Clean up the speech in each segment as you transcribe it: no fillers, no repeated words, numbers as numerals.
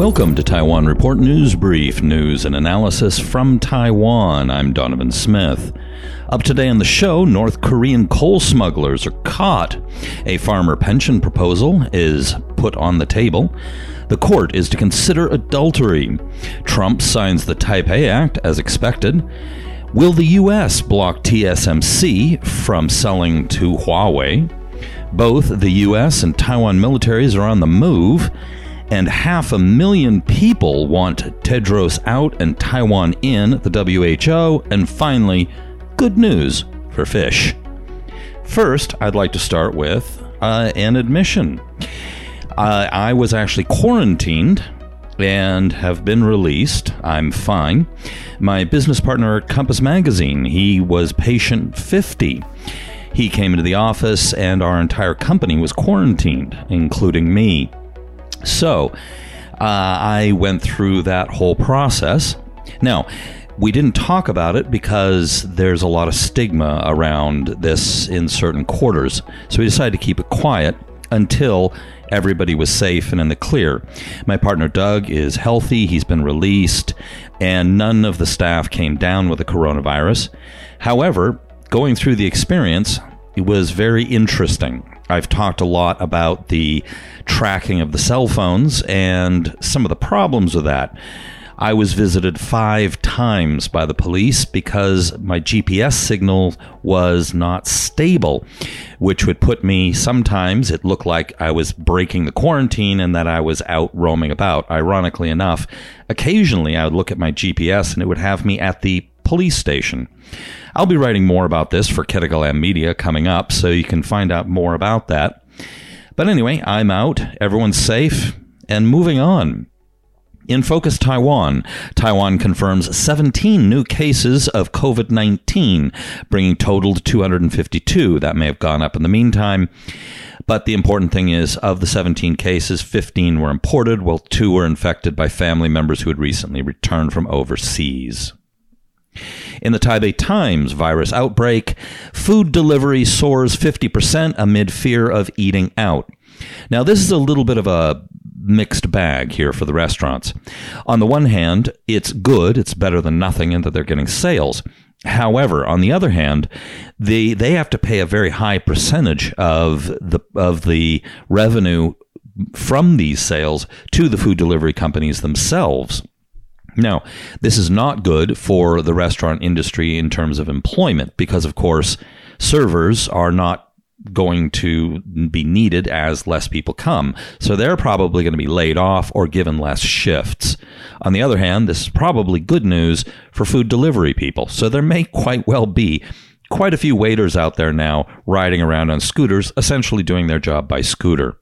Welcome to Taiwan Report News Brief, news and analysis from Taiwan. I'm Donovan Smith. Up today on the show, North Korean coal smugglers are caught. A farmer pension proposal is put on the table. The court is to consider adultery. Trump signs the Taipei Act as expected. Will the U.S. block TSMC from selling to Huawei? Both the U.S. and Taiwan militaries are on the move. And 500,000 people want Tedros out and Taiwan in, the WHO. And finally, good news for fish. First, I'd like to start with an admission. I was actually quarantined and have been released. I'm fine. My business partner at Compass Magazine, he was patient 50. He came into the office and our entire company was quarantined, including me. So, I went through that whole process. Now, we didn't talk about it because there's a lot of stigma around this in certain quarters. So we decided to keep it quiet until everybody was safe and in the clear. My partner Doug is healthy. He's been released, and none of the staff came down with the coronavirus. However, going through the experience, it was very interesting. I've talked a lot about the tracking of the cell phones and some of the problems with that. I was visited 5 times by the police because my GPS signal was not stable, which would put me, sometimes it looked like I was breaking the quarantine and that I was out roaming about. Ironically enough, occasionally I would look at my GPS and it would have me at the police station. I'll be writing more about this for Ketagalam Media coming up, so you can find out more about that. But anyway, I'm out, everyone's safe, and moving on. In Focus Taiwan, Taiwan confirms 17 new cases of COVID-19, bringing total to 252. That may have gone up in the meantime. But the important thing is, of the 17 cases, 15 were imported, while 2 were infected by family members who had recently returned from overseas. In the Taipei Times, virus outbreak, food delivery soars 50% amid fear of eating out. Now, this is a little bit of a mixed bag here for the restaurants. On the one hand, it's good, it's better than nothing, and that they're getting sales. However, on the other hand, they have to pay a very high percentage of the revenue from these sales to the food delivery companies themselves. Now, this is not good for the restaurant industry in terms of employment because, of course, servers are not going to be needed as less people come. So they're probably going to be laid off or given less shifts. On the other hand, this is probably good news for food delivery people. So there may quite well be quite a few waiters out there now riding around on scooters, essentially doing their job by scooter.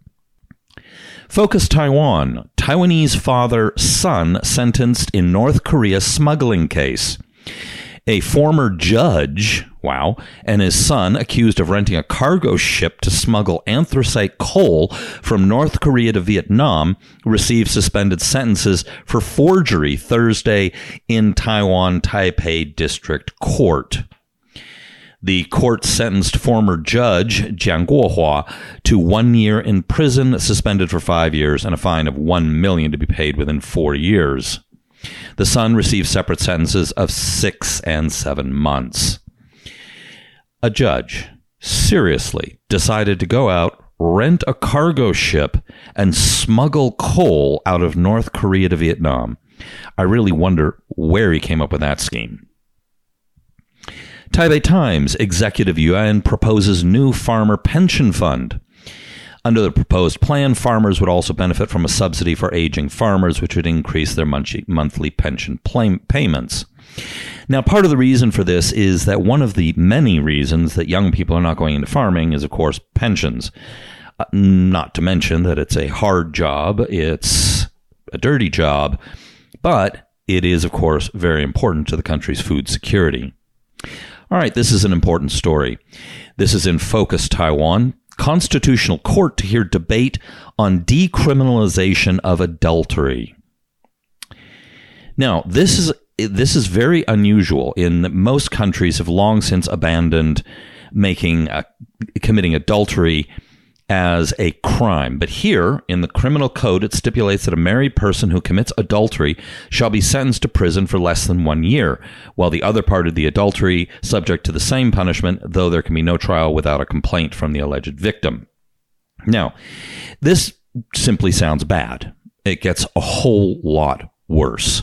Focus Taiwan, Taiwanese father-son sentenced in North Korea smuggling case. A former judge, wow, and his son accused of renting a cargo ship to smuggle anthracite coal from North Korea to Vietnam received suspended sentences for forgery Thursday in Taiwan Taipei District Court. The court sentenced former judge Jiang Guohua to 1 year in prison, suspended for 5 years, and a fine of $1 million to be paid within 4 years. The son received separate sentences of 6 and 7 months. A judge seriously decided to go out, rent a cargo ship, and smuggle coal out of North Korea to Vietnam. I really wonder where he came up with that scheme. Taipei Times, Executive Yuan proposes new farmer pension fund. Under the proposed plan, farmers would also benefit from a subsidy for aging farmers, which would increase their monthly pension payments. Now, part of the reason for this is that one of the many reasons that young people are not going into farming is, of course, pensions. Not to mention that it's a hard job, it's a dirty job, but it is, of course, very important to the country's food security. All right, this is an important story. This is in Focus Taiwan. Constitutional Court to hear debate on decriminalization of adultery. Now, this is very unusual in that most countries have long since abandoned committing adultery as a crime. But here, in the criminal code, it stipulates that a married person who commits adultery shall be sentenced to prison for less than 1 year, while the other part of the adultery subject to the same punishment, though there can be no trial without a complaint from the alleged victim. Now, this simply sounds bad. It gets a whole lot worse.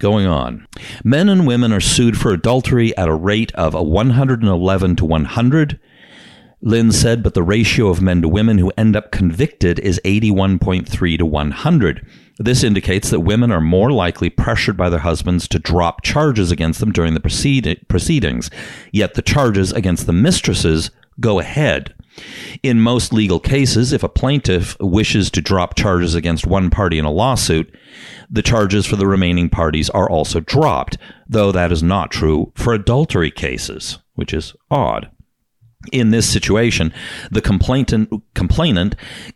Going on. Men and women are sued for adultery at a rate of 111 to 100, Lin said, but the ratio of men to women who end up convicted is 81.3 to 100. This indicates that women are more likely pressured by their husbands to drop charges against them during the proceedings, yet the charges against the mistresses go ahead. In most legal cases, if a plaintiff wishes to drop charges against one party in a lawsuit, the charges for the remaining parties are also dropped, though that is not true for adultery cases, which is odd. In this situation, the complainant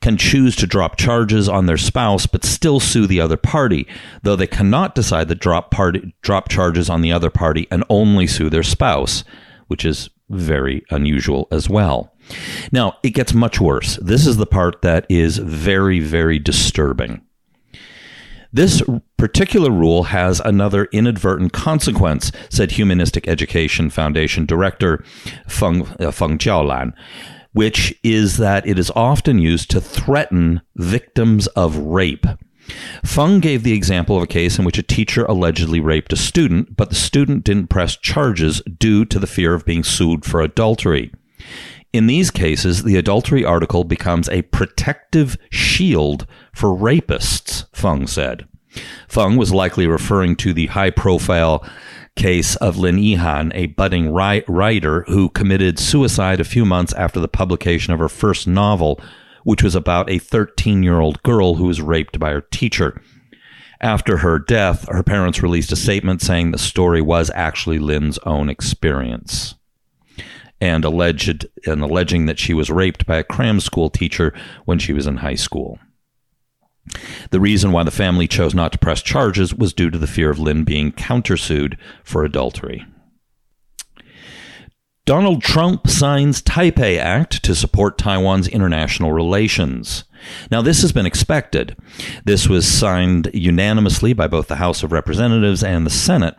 can choose to drop charges on their spouse but still sue the other party, though they cannot decide to drop charges on the other party and only sue their spouse, which is very unusual as well. Now, it gets much worse. This is the part that is very, very disturbing. This particular rule has another inadvertent consequence, said Humanistic Education Foundation Director Feng Jiao Lan, which is that it is often used to threaten victims of rape. Feng gave the example of a case in which a teacher allegedly raped a student, but the student didn't press charges due to the fear of being sued for adultery. In these cases, the adultery article becomes a protective shield for rapists, Feng said. Feng was likely referring to the high-profile case of Lin Yihan, a budding writer who committed suicide a few months after the publication of her first novel, which was about a 13-year-old girl who was raped by her teacher. After her death, her parents released a statement saying the story was actually Lin's own experience, and alleging that she was raped by a cram school teacher when she was in high school. The reason why the family chose not to press charges was due to the fear of Lin being countersued for adultery. Donald Trump signs Taipei Act to support Taiwan's international relations. Now, this has been expected. This was signed unanimously by both the House of Representatives and the Senate.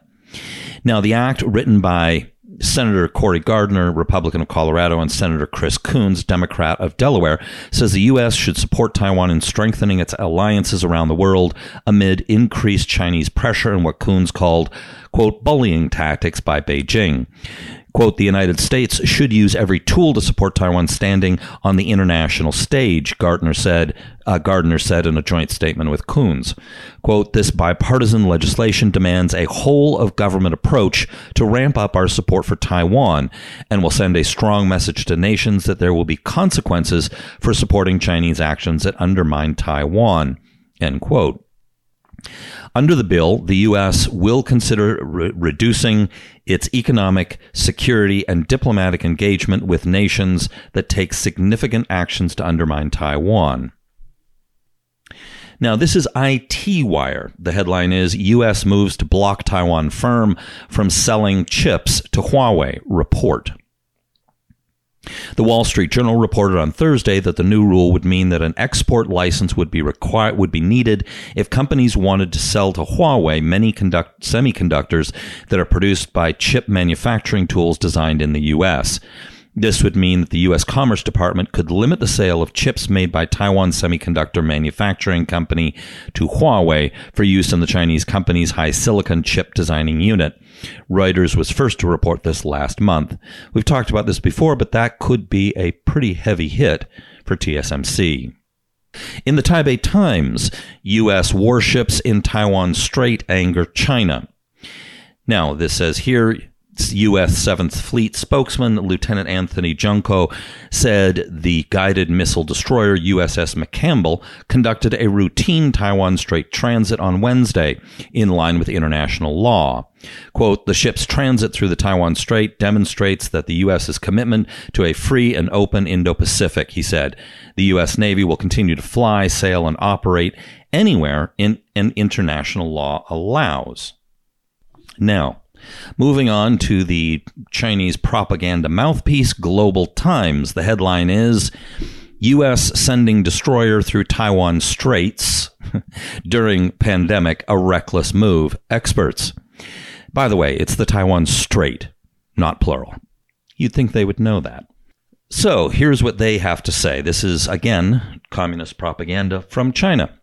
Now, the act, written by Senator Cory Gardner, Republican of Colorado, and Senator Chris Coons, Democrat of Delaware, says the U.S. should support Taiwan in strengthening its alliances around the world amid increased Chinese pressure and what Coons called, quote, bullying tactics by Beijing. Quote, the United States should use every tool to support Taiwan's standing on the international stage, Gardner said in a joint statement with Coons. Quote, this bipartisan legislation demands a whole-of-government approach to ramp up our support for Taiwan and will send a strong message to nations that there will be consequences for supporting Chinese actions that undermine Taiwan, end quote. Under the bill, the U.S. will consider reducing its economic, security, and diplomatic engagement with nations that take significant actions to undermine Taiwan. Now, this is ITWire. The headline is, U.S. moves to block Taiwan firm from selling chips to Huawei, report. The Wall Street Journal reported on Thursday that the new rule would mean that an export license would be needed if companies wanted to sell to Huawei many semiconductors that are produced by chip manufacturing tools designed in the U.S. This would mean that the U.S. Commerce Department could limit the sale of chips made by Taiwan Semiconductor Manufacturing Company to Huawei for use in the Chinese company's high-silicon chip designing unit. Reuters was first to report this last month. We've talked about this before, but that could be a pretty heavy hit for TSMC. In the Taipei Times, U.S. warships in Taiwan Strait anger China. Now, this says here, U.S. 7th Fleet spokesman Lieutenant Anthony Junko said the guided missile destroyer USS McCampbell conducted a routine Taiwan Strait transit on Wednesday in line with international law. Quote, the ship's transit through the Taiwan Strait demonstrates that the U.S.'s commitment to a free and open Indo-Pacific, he said. The U.S. Navy will continue to fly, sail, and operate anywhere in international law allows. Now, moving on to the Chinese propaganda mouthpiece, Global Times. The headline is, U.S. sending destroyer through Taiwan Straits during pandemic, a reckless move, experts. By the way, it's the Taiwan Strait, not plural. You'd think they would know that. So here's what they have to say. This is, again, communist propaganda from China.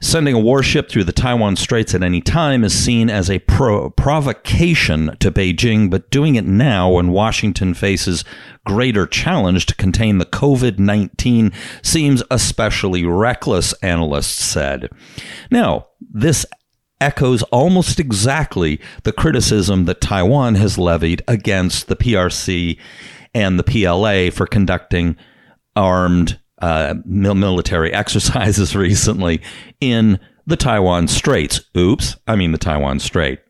Sending a warship through the Taiwan Straits at any time is seen as a provocation to Beijing, but doing it now when Washington faces greater challenge to contain the COVID-19 seems especially reckless, analysts said. Now, this echoes almost exactly the criticism that Taiwan has levied against the PRC and the PLA for conducting armed military exercises recently in the Taiwan Straits. Oops, I mean the Taiwan Strait.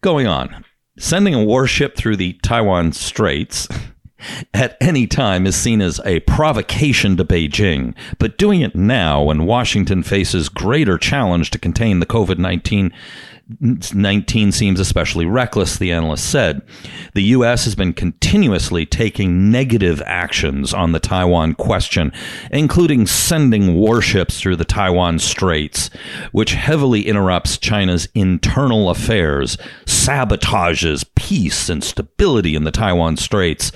Going on, sending a warship through the Taiwan Straits at any time is seen as a provocation to Beijing, but doing it now when Washington faces greater challenge to contain the COVID-19 seems especially reckless, the analyst said. The U.S. has been continuously taking negative actions on the Taiwan question, including sending warships through the Taiwan Straits, which heavily interrupts China's internal affairs, sabotages peace and stability in the Taiwan Straits,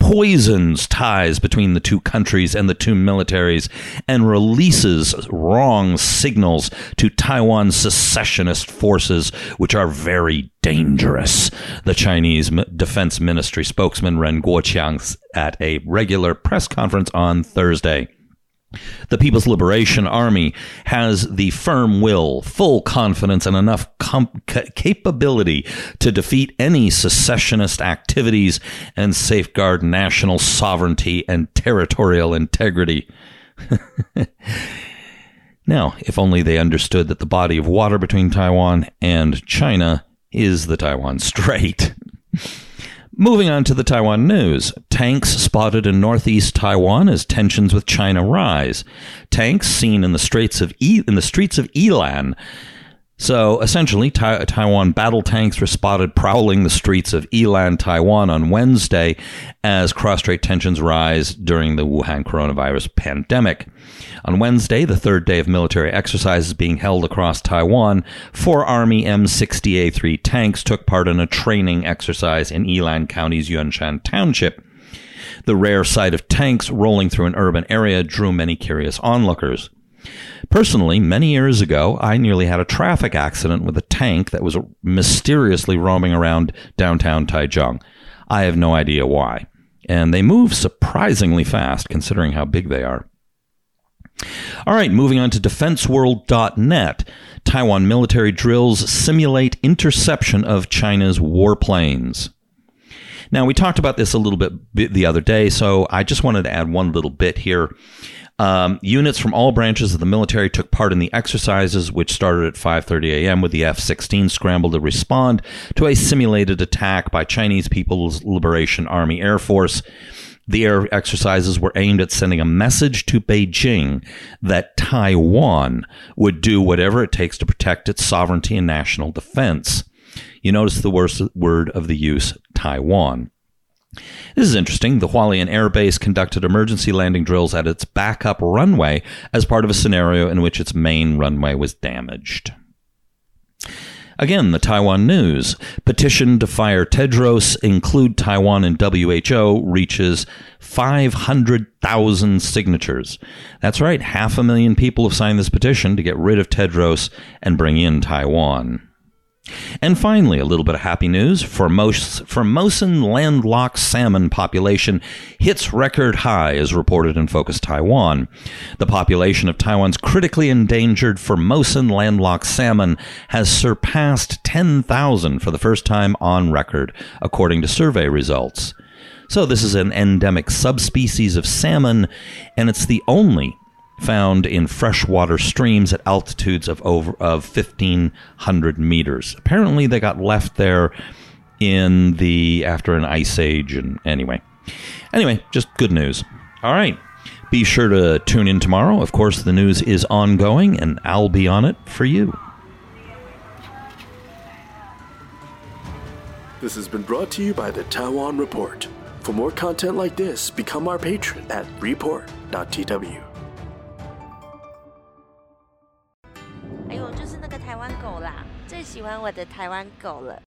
poisons ties between the two countries and the two militaries, and releases wrong signals to Taiwan's secessionist forces, which are very dangerous, the Chinese Defense Ministry spokesman Ren Guoqiang at a regular press conference on Thursday. The People's Liberation Army has the firm will, full confidence, and enough capability to defeat any secessionist activities and safeguard national sovereignty and territorial integrity. Now, if only they understood that the body of water between Taiwan and China is the Taiwan Strait. Moving on to the Taiwan news, tanks spotted in northeast Taiwan as tensions with China rise. Tanks seen in the streets of Yilan. So essentially, Taiwan battle tanks were spotted prowling the streets of Yilan, Taiwan on Wednesday as cross-strait tensions rise during the Wuhan coronavirus pandemic. On Wednesday, the third day of military exercises being held across Taiwan, 4 Army M60A3 tanks took part in a training exercise in Yilan County's Yuanshan Township. The rare sight of tanks rolling through an urban area drew many curious onlookers. Personally, many years ago, I nearly had a traffic accident with a tank that was mysteriously roaming around downtown Taichung. I have no idea why. And they move surprisingly fast, considering how big they are. All right, moving on to defenseworld.net. Taiwan military drills simulate interception of China's warplanes. Now, we talked about this a little bit the other day, so I just wanted to add one little bit here. Units from all branches of the military took part in the exercises, which started at 5:30 a.m. with the F-16 scramble to respond to a simulated attack by Chinese People's Liberation Army Air Force. The air exercises were aimed at sending a message to Beijing that Taiwan would do whatever it takes to protect its sovereignty and national defense. You notice the worst word of the use, Taiwan. This is interesting. The Hualien Air Base conducted emergency landing drills at its backup runway as part of a scenario in which its main runway was damaged. Again, the Taiwan news. Petition to fire Tedros, include Taiwan in WHO, reaches 500,000 signatures. That's right. 500,000 people have signed this petition to get rid of Tedros and bring in Taiwan. And finally, a little bit of happy news. Formosan landlocked salmon population hits record high, as reported in Focus Taiwan. The population of Taiwan's critically endangered Formosan landlocked salmon has surpassed 10,000 for the first time on record, according to survey results. So this is an endemic subspecies of salmon, and it's the only found in freshwater streams at altitudes of over 1,500 meters. Apparently, they got left there after an ice age. And anyway, just good news. All right, be sure to tune in tomorrow. Of course, the news is ongoing, and I'll be on it for you. This has been brought to you by the Taiwan Report. For more content like this, become our patron at report.tw. 哎呦，就是那个台湾狗啦，最喜欢我的台湾狗了。